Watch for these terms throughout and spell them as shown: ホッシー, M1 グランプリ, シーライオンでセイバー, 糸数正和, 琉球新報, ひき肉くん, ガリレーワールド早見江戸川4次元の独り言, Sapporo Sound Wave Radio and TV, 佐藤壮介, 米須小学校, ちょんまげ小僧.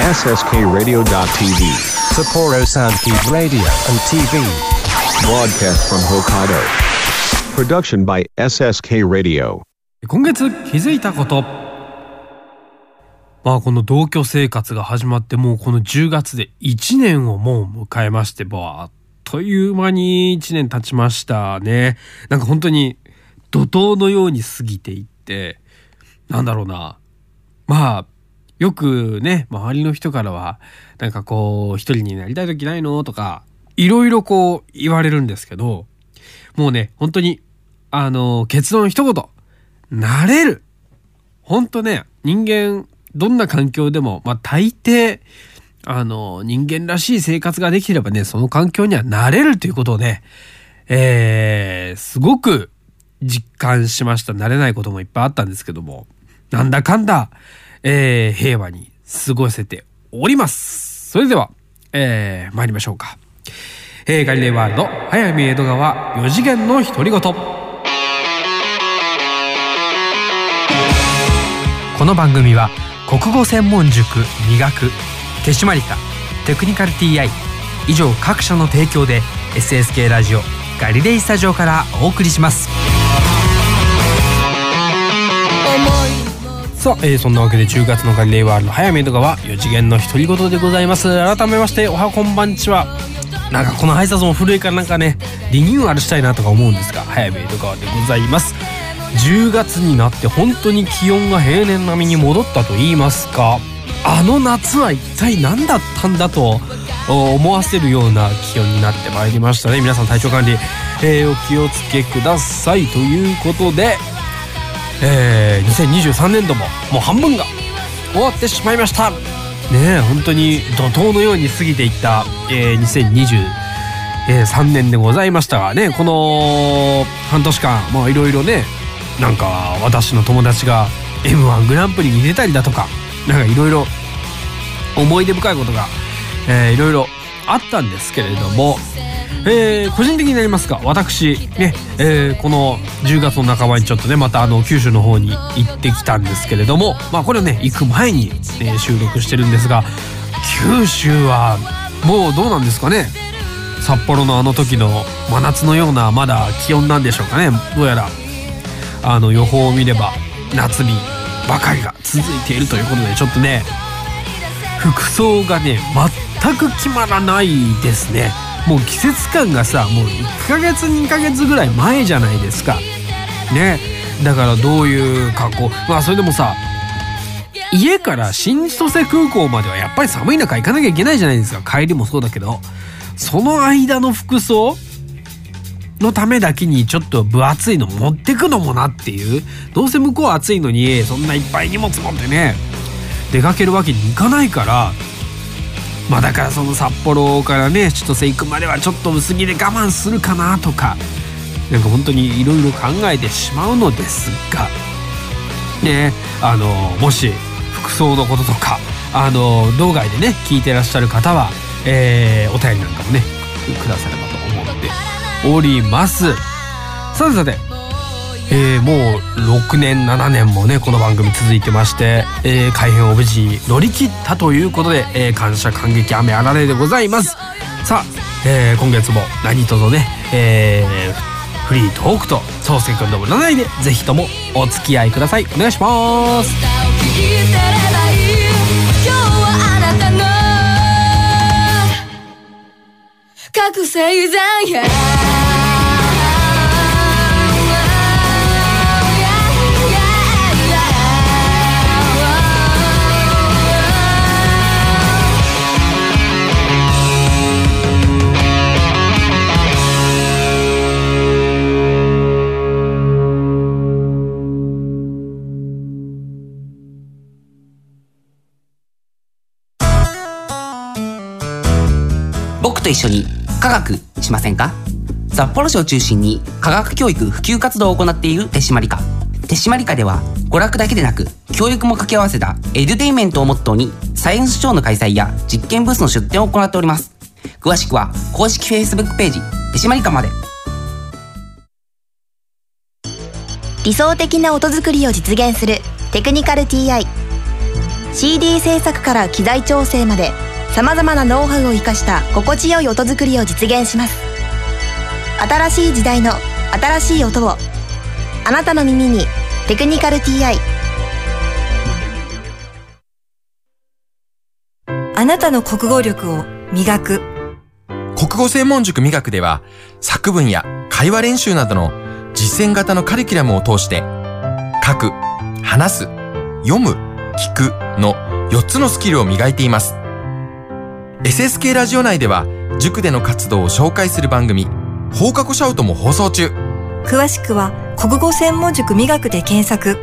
SSKRadio.tv, Sapporo Sound Wave Radio and TV. Broadcast from Hokkaido. Production by SSK Radio. 今月気づいたこと。まあこの同居生活が始まってもうこの10月で1年をもう迎えまして、あっという間に1年経ちましたね。なんか本当に怒涛のように過ぎていって、なんだろうな。まあよくね、周りの人からはなんかこう一人になりたい時ないのとかいろいろこう言われるんですけど、もうね本当に結論一言、なれる。本当ね、人間どんな環境でも大抵人間らしい生活ができてればね、その環境にはなれるということをね、すごく実感しました。なれないこともいっぱいあったんですけども、なんだかんだ平和に過ごせております。それでは、参りましょうか。ガリレーワールド早見江戸川4次元の独り言。この番組は国語専門塾美学手締まりかテクニカル TI 以上各社の提供で SSK ラジオガリレイスタジオからお送りします。さあ、そんなわけで10月のガリレイワールド早見江戸川4次元の独り言でございます。改めましておはこんばんちは。なんかこの挨拶も古いからなんかねリニューアルしたいなとか思うんですが、早見江戸川でございます。10月になって本当に気温が平年並みに戻ったと言いますか、あの夏は一体何だったんだと思わせるような気温になってまいりましたね。皆さん体調管理、お気をつけくださいということで、2023年度ももう半分が終わってしまいましたね。え本当に怒涛のように過ぎていった、2023年でございましたがね、この半年間まあいろいろね、なんか私の友達が M1 グランプリに出たりだとか、なんかいろいろ思い出深いことがいろいろあったんですけれども、個人的になりますが私ね、この10月の半ばにちょっとねまた九州の方に行ってきたんですけれども、まあこれをね行く前に、収録してるんですが、九州はもうどうなんですかね、札幌のあの時の真夏のようなまだ気温なんでしょうかね。どうやら予報を見れば夏日ばかりが続いているということで、ちょっとね服装がね全く決まらないですね。もう季節感がさ、もう1ヶ月2ヶ月ぐらい前じゃないですかね。だからどういう格好、まあそれでもさ家から新千歳空港まではやっぱり寒い中行かなきゃいけないじゃないですか。帰りもそうだけど、その間の服装のためだけにちょっと分厚いの持ってくのもなっていう、どうせ向こうは暑いのにそんないっぱい荷物持ってね出かけるわけにいかないから、まあだからその札幌からね千歳行くまではちょっと薄着で我慢するかなとか、なんか本当にいろいろ考えてしまうのですがね、もし服装のこととか道外でね聞いてらっしゃる方は、お便りなんかもねくださればと思っております。さてさて、もう6年7年もねこの番組続いてまして、改編を無事乗り切ったということで、感謝感激雨あられでございます。さあ、今月も何とぞね、フリートークとそうせくんの占いでぜひともお付き合いください。お願いします。覚醒剤やと一緒に科学しませんか。札幌市を中心に科学教育普及活動を行っている手締まり課。手締まり課では娯楽だけでなく教育も掛け合わせたエデュテイメントをモットーにサイエンスショーの開催や実験ブースの出展を行っております。詳しくは公式 Facebook ページ手締まり課まで。理想的な音作りを実現するテクニカル TI CD 制作から機材調整までさまざまなノウハウを生かした心地よい音作りを実現します。新しい時代の新しい音を、あなたの耳にテクニカル TI。 あなたの国語力を磨く国語専門塾磨くでは、作文や会話練習などの実践型のカリキュラムを通して、書く、話す、読む、聞くの4つのスキルを磨いています。 SSK ラジオ内では塾での活動を紹介する番組、放課後シャウトも放送中。詳しくは国語専門塾磨くで検索。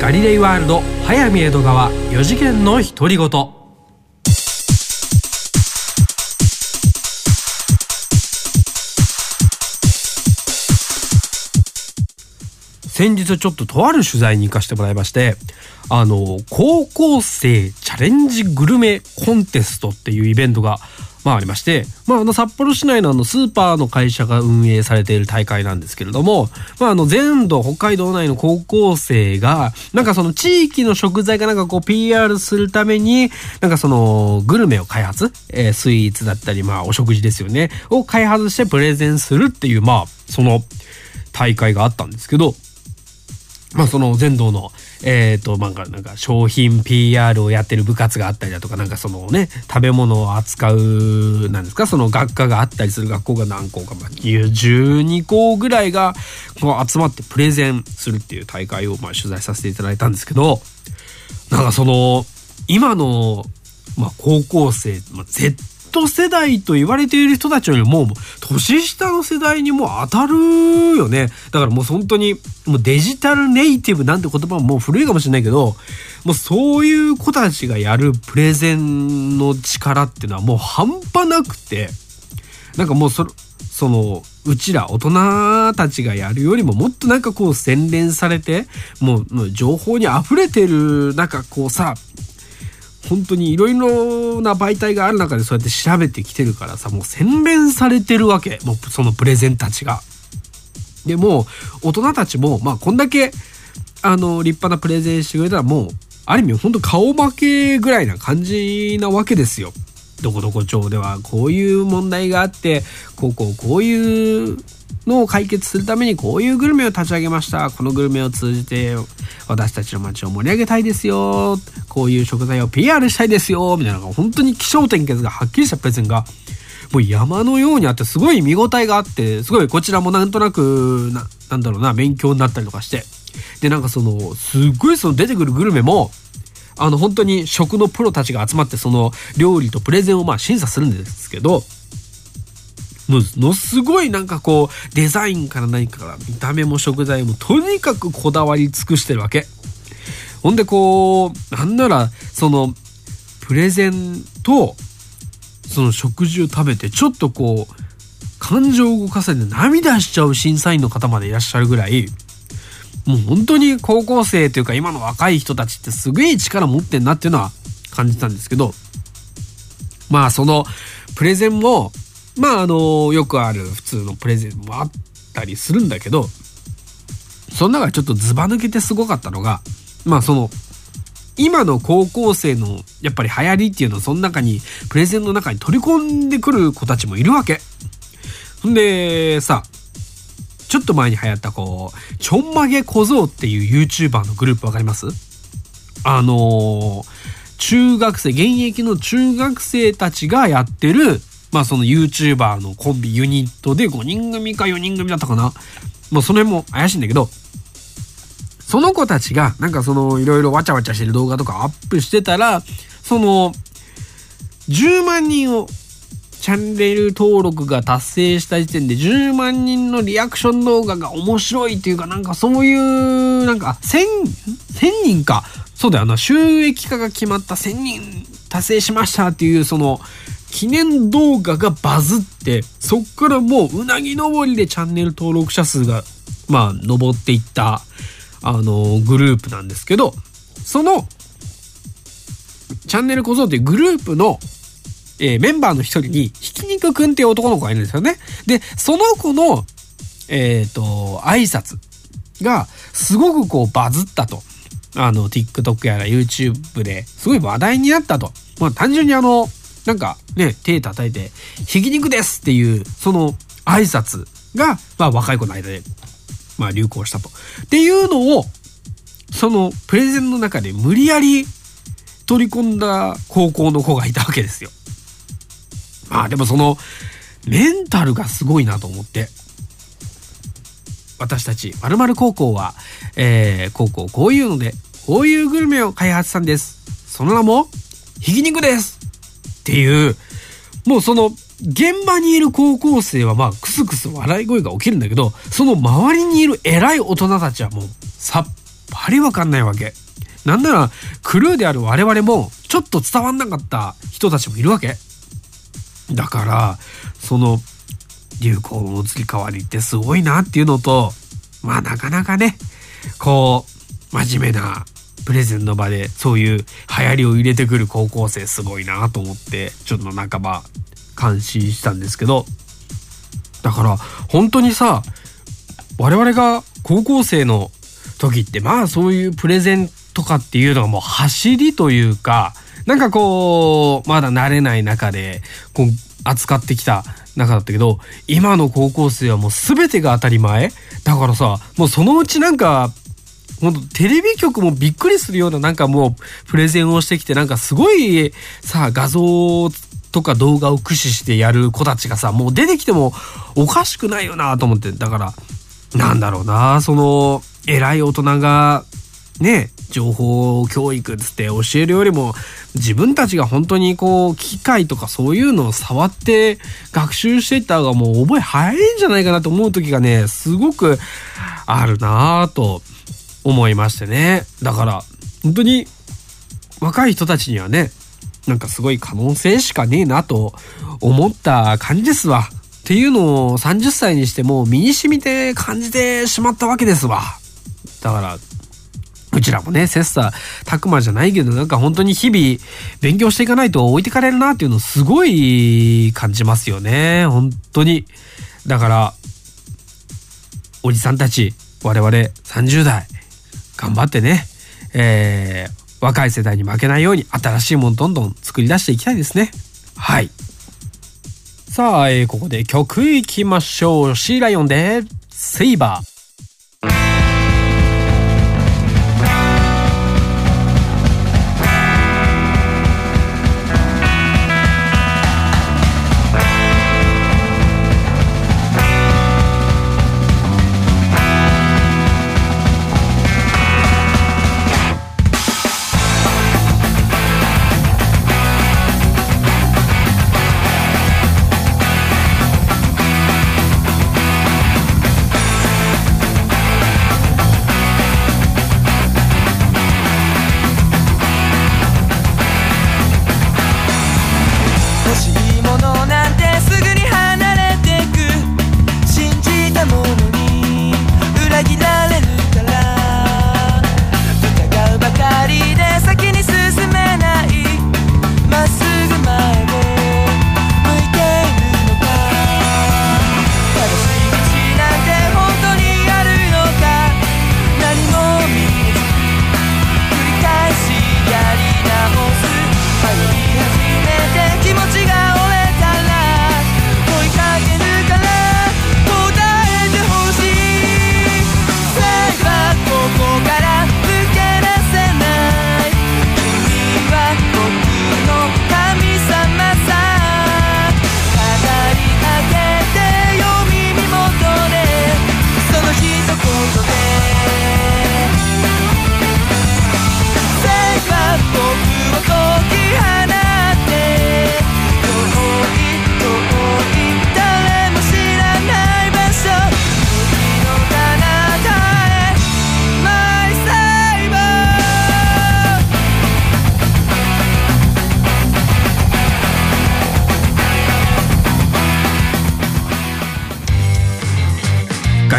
ガリレイワールド早見江戸川4次元の独り言。先日ちょっととある取材に行かせてもらいまして、高校生チャレンジグルメコンテストっていうイベントがありまして、札幌市内のスーパーの会社が運営されている大会なんですけれども、全土北海道内の高校生がその地域の食材がPR するためにそのグルメを開発、スイーツだったりお食事ですよねを開発してプレゼンするっていうその大会があったんですけど、その全道の、商品 PR をやってる部活があったりだとか、食べ物を扱う、その学科があったりする学校が何校か、12校ぐらいが集まってプレゼンするっていう大会を取材させていただいたんですけど、その、今の、高校生、Z 世代と言われている人たちよりも年下の世代に当たるよね。だから本当にデジタルネイティブなんて言葉も古いかもしれないけど、そういう子たちがやるプレゼンの力っていうのは半端なくて、うちら大人たちがやるよりももっと洗練されて、情報に溢れてる本当にいろいろな媒体がある中でそうやって調べてきてるからさ、洗練されてるわけ、そのプレゼンたちが。でも大人たちもこんだけ立派なプレゼンしてくれたら、ある意味本当顔負けぐらいな感じなわけですよ。どこどこ町ではこういう問題があって、こういうのを解決するためにこういうグルメを立ち上げました。このグルメを通じて私たちの街を盛り上げたいですよ。こういう食材を PR したいですよ、みたいなのが本当に起承転結がはっきりしたプレゼンが山のようにあって、すごい見応えがあって、すごいこちらもなんとなく勉強になったりとかして、ですごい出てくるグルメも本当に食のプロたちが集まって、その料理とプレゼンを審査するんですけど、のすごいデザインから何から見た目も食材もとにかくこだわり尽くしてるわけ。ほんでそのプレゼンとその食事を食べて、ちょっと感情を動かせて涙しちゃう審査員の方までいらっしゃるぐらい、本当に高校生というか今の若い人たちってすごい力持ってんなっていうのは感じたんですけど、そのプレゼンもよくある普通のプレゼンもあったりするんだけど、その中でちょっとずば抜けてすごかったのが、その今の高校生のやっぱり流行りっていうのをその中にプレゼンの中に取り込んでくる子たちもいるわけ。んでさ、ちょっと前に流行ったちょんまげ小僧っていう YouTuber のグループわかります？現役の中学生たちがやってるその YouTuber のコンビユニットで5人組か4人組だったかな、その辺も怪しいんだけど、その子たちがいろいろわちゃわちゃしてる動画とかアップしてたら、10万人をチャンネル登録が達成した時点で10万人のリアクション動画が面白いというか、なんかそういうなんか1000人か、そうだよな、収益化が決まった1000人達成しましたっていうその記念動画がバズって、そっからもううなぎ登りでチャンネル登録者数がまあ登っていったグループなんですけど、そのチャンネル小僧というグループのメンバーの一人にひき肉くんっていう男の子がいるんですよね。でその子の挨拶がすごくこうバズったと、TikTok やら YouTube ですごい話題になったと。まあ単純になんかね、手叩いてひき肉ですっていうその挨拶が、まあ、若い子の間で、まあ、流行したとっていうのを、そのプレゼンの中で無理やり取り込んだ高校の子がいたわけですよ。まあでもそのメンタルがすごいなと思って、私たち〇〇高校は、こういうのでこういうグルメを開発したんです、その名もひき肉ですっていう、もうその現場にいる高校生はまあクスクス笑い声が起きるんだけど、その周りにいる偉い大人たちはもうさっぱりわかんないわけ。なんならクルーである我々もちょっと伝わんなかった人たちもいるわけだから、その流行の移り変わりってすごいなっていうのと、まあなかなかね、こう真面目なプレゼンの場でそういう流行りを入れてくる高校生すごいなと思って、ちょっと半ば感心したんですけど、だから本当にさ、我々が高校生の時ってまあそういうプレゼンとかっていうのがもう走りというか、なんかこうまだ慣れない中でこう扱ってきた中だったけど、今の高校生はもう全てが当たり前だからさ、もうそのうちなんかほんとテレビ局もびっくりするような、なんかもうプレゼンをしてきて、なんかすごいさ、画像とか動画を駆使してやる子たちがさ、もう出てきてもおかしくないよなと思って、だからなんだろうな、その偉い大人がね、情報教育つって教えるよりも、自分たちが本当にこう機械とかそういうのを触って学習していった方がもう覚え早いんじゃないかなと思う時がね、すごくあるなぁと思いましてね。だから本当に若い人たちにはね、なんかすごい可能性しかねえなと思った感じですわっていうのを30歳にしてもう身に染みて感じてしまったわけですわ。だからうちらもね、切磋琢磨じゃないけど、なんか本当に日々勉強していかないと置いてかれるなっていうのをすごい感じますよね、本当に。だからおじさんたち、我々30代頑張ってね、若い世代に負けないように新しいものどんどん作り出していきたいですね。はい、さあ、ここで曲いきましょう。シーライオンでセイバー。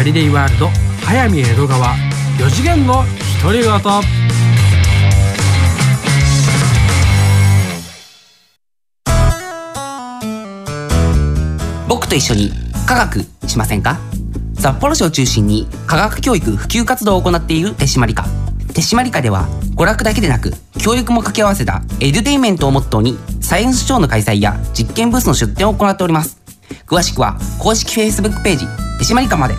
ガリレイワールド早見江戸川4次元の独り言。僕と一緒に科学しませんか？札幌市を中心に科学教育普及活動を行っている手締まり課。手締まり課では娯楽だけでなく教育も掛け合わせたエデュテイメントをモットーにサイエンスショーの開催や実験ブースの出展を行っております。詳しくは公式 Facebook ページ手締まり課まで。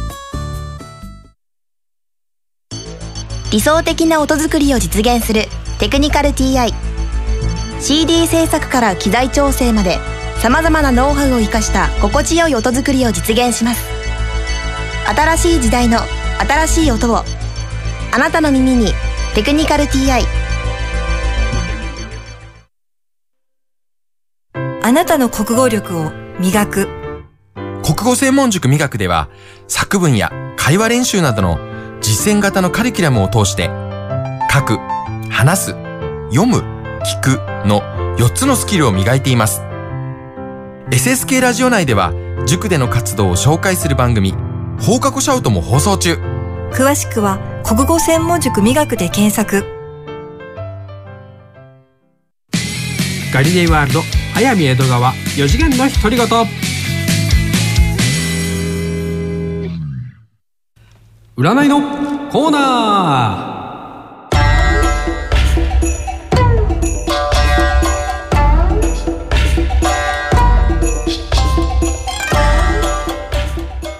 理想的な音作りを実現するテクニカル TI、 CD 制作から機材調整までさまざまなノウハウを生かした心地よい音作りを実現します。新しい時代の新しい音を、あなたの耳にテクニカル TI。 あなたの国語力を磨く国語専門塾磨くでは、作文や会話練習などの実践型のカリキュラムを通して、書く、話す、読む、聞くの4つのスキルを磨いています。SSK ラジオ内では塾での活動を紹介する番組放課後シャウトも放送中。詳しくは国語専門塾磨くで検索。ガリレイワールド早見江戸川4次元の独り言。占いのコーナー。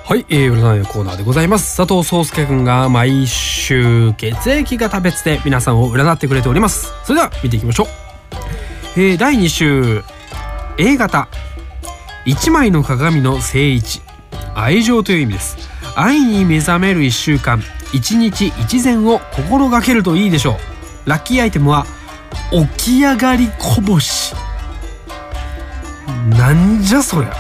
はい、占いのコーナーでございます。佐藤壮介くんが毎週血液型別で皆さんを占ってくれております。それでは見ていきましょう。第2週 A 型、一枚の鏡の正位置、愛情という意味です。愛に目覚める1週間、一日一善を心がけるといいでしょう。ラッキーアイテムは起き上がりこぼし。なんじゃそりゃ。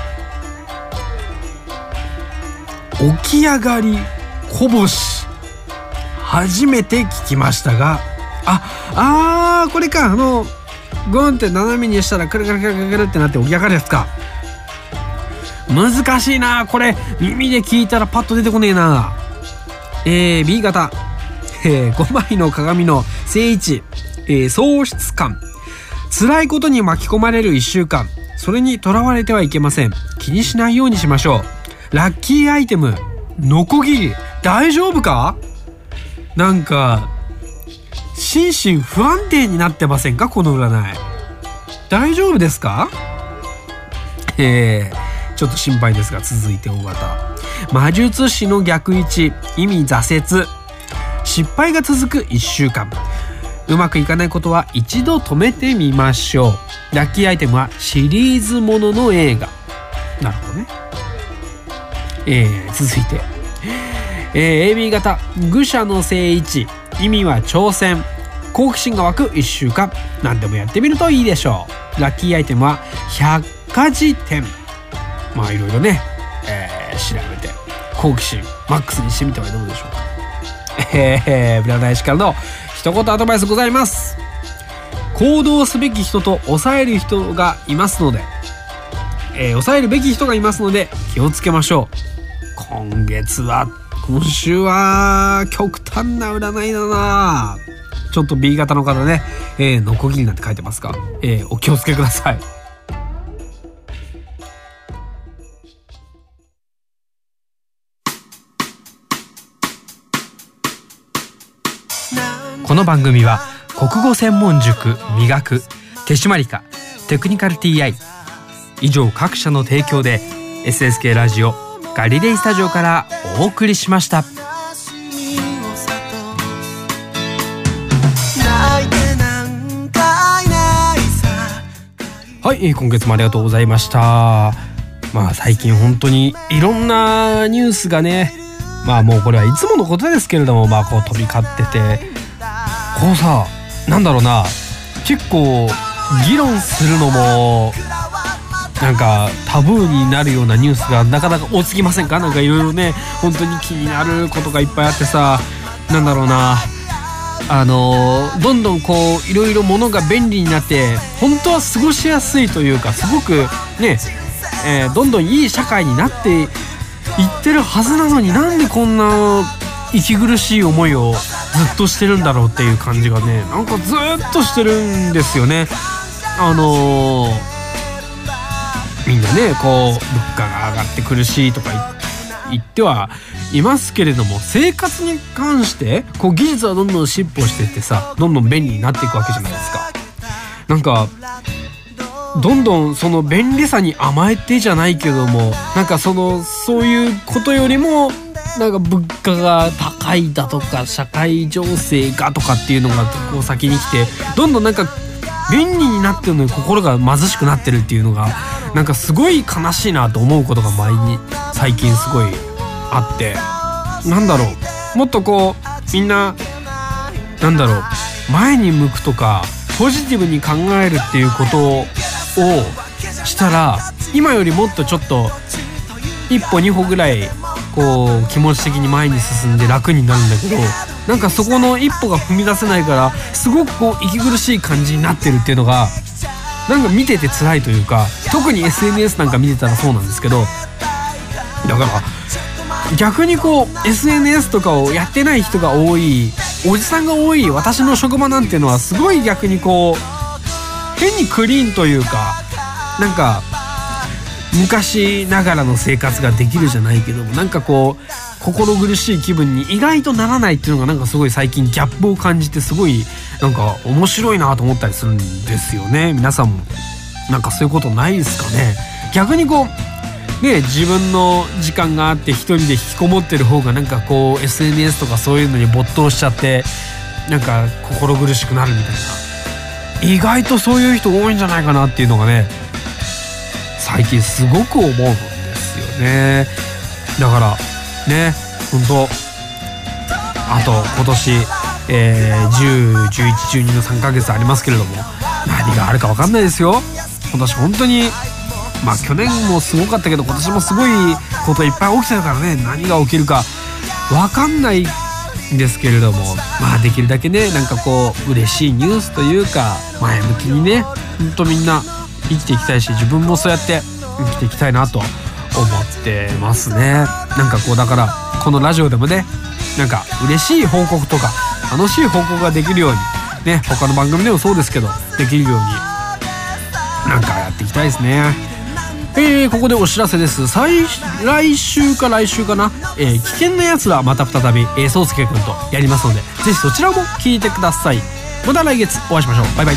起き上がりこぼし、初めて聞きましたが、これか、グンって斜めにしたらくるくるくるくるってなって起き上がるやつか。難しいなこれ、耳で聞いたらパッと出てこねえな。B 型、5枚の鏡の正位置、喪失感、辛いことに巻き込まれる1週間、それにとらわれてはいけません。気にしないようにしましょう。ラッキーアイテムノコギリ。大丈夫か？なんか心身不安定になってませんか、この占い。大丈夫ですか？ちょっと心配ですが、続いて大型、魔術師の逆位置、意味挫折、失敗が続く1週間、うまくいかないことは一度止めてみましょう。ラッキーアイテムはシリーズものの映画。なるほどね。続いて、AB 型、愚者の正位置、意味は挑戦、好奇心が湧く1週間、何でもやってみるといいでしょう。ラッキーアイテムは百科事典。まあいろいろね、調べて好奇心マックスにしてみてはどうでしょうか。占い師からの一言アドバイスございます。行動すべき人と抑える人がいますので、抑えるべき人がいますので気をつけましょう。今週は極端な占いだな。ちょっと B 型の方ね、ノコギリなんて書いてますか、お気をつけください。この番組は国語専門塾磨く、手締まり課、テクニカル TI、以上各社の提供で SSK ラジオガリレイスタジオからお送りしました。はい、今月もありがとうございました。まあ最近本当にいろんなニュースがね、まあもうこれはいつものことですけれども、まあこう飛び交ってて、こうさ、なんだろうな、結構議論するのもなんかタブーになるようなニュースがなかなか多すぎませんか？なんかいろいろね、本当に気になることがいっぱいあってさ、なんだろうな、どんどんこういろいろものが便利になって、本当は過ごしやすいというか、すごくね、どんどんいい社会になって言ってるはずなのに、なんでこんな息苦しい思いをずっとしてるんだろうっていう感じがね、なんかずっとしてるんですよね。みんなね、こう物価が上がって苦しいとか言ってはいますけれども、生活に関してこう技術はどんどん進歩していってさ、どんどん便利になっていくわけじゃないですか。なんかどんどんその便利さに甘えてじゃないけども、なんかそういうことよりも、なんか物価が高いだとか社会情勢がとかっていうのがこう先に来て、どんどんなんか便利になってるのに心が貧しくなってるっていうのが、なんかすごい悲しいなと思うことが最近すごいあって、なんだろう、もっとこうみんな、なんだろう、前に向くとかポジティブに考えるっていうことをしたら、今よりもっとちょっと一歩二歩ぐらいこう気持ち的に前に進んで楽になるんだけど、なんかそこの一歩が踏み出せないから、すごくこう息苦しい感じになってるっていうのが、なんか見てて辛いというか、特に SNS なんか見てたらそうなんですけど、だから逆にこう SNS とかをやってない人が多い、おじさんが多い私の職場なんていうのは、すごい逆にこう変にクリーンというか、なんか昔ながらの生活ができるじゃないけども、なんかこう心苦しい気分に意外とならないっていうのが、なんかすごい最近ギャップを感じて、すごいなんか面白いなと思ったりするんですよね。皆さんもなんかそういうことないですかね。逆にこうね、自分の時間があって一人で引きこもってる方が、なんかこう SNS とかそういうのに没頭しちゃって、なんか心苦しくなるみたいな、意外とそういう人多いんじゃないかなっていうのがね、最近すごく思うんですよね。だからね、本当あと今年、10、11、12の3ヶ月ありますけれども、何があるか分かんないですよ。今年本当に、まあ去年もすごかったけど、今年もすごいこといっぱい起きてるからね、何が起きるか分かんないんですけれども、まあできるだけね、なんかこう嬉しいニュースというか、前向きにね、本当みんな生きていきたいし、自分もそうやって生きていきたいなと思ってますね。なんかこう、だからこのラジオでもね、なんか嬉しい報告とか楽しい報告ができるようにね、他の番組でもそうですけど、できるようになんかやっていきたいですね。ここでお知らせです。来週か来週かな、危険なやつらまた再び宗介くんとやりますので、ぜひそちらも聞いてください。また来月お会いしましょう。バイバイ。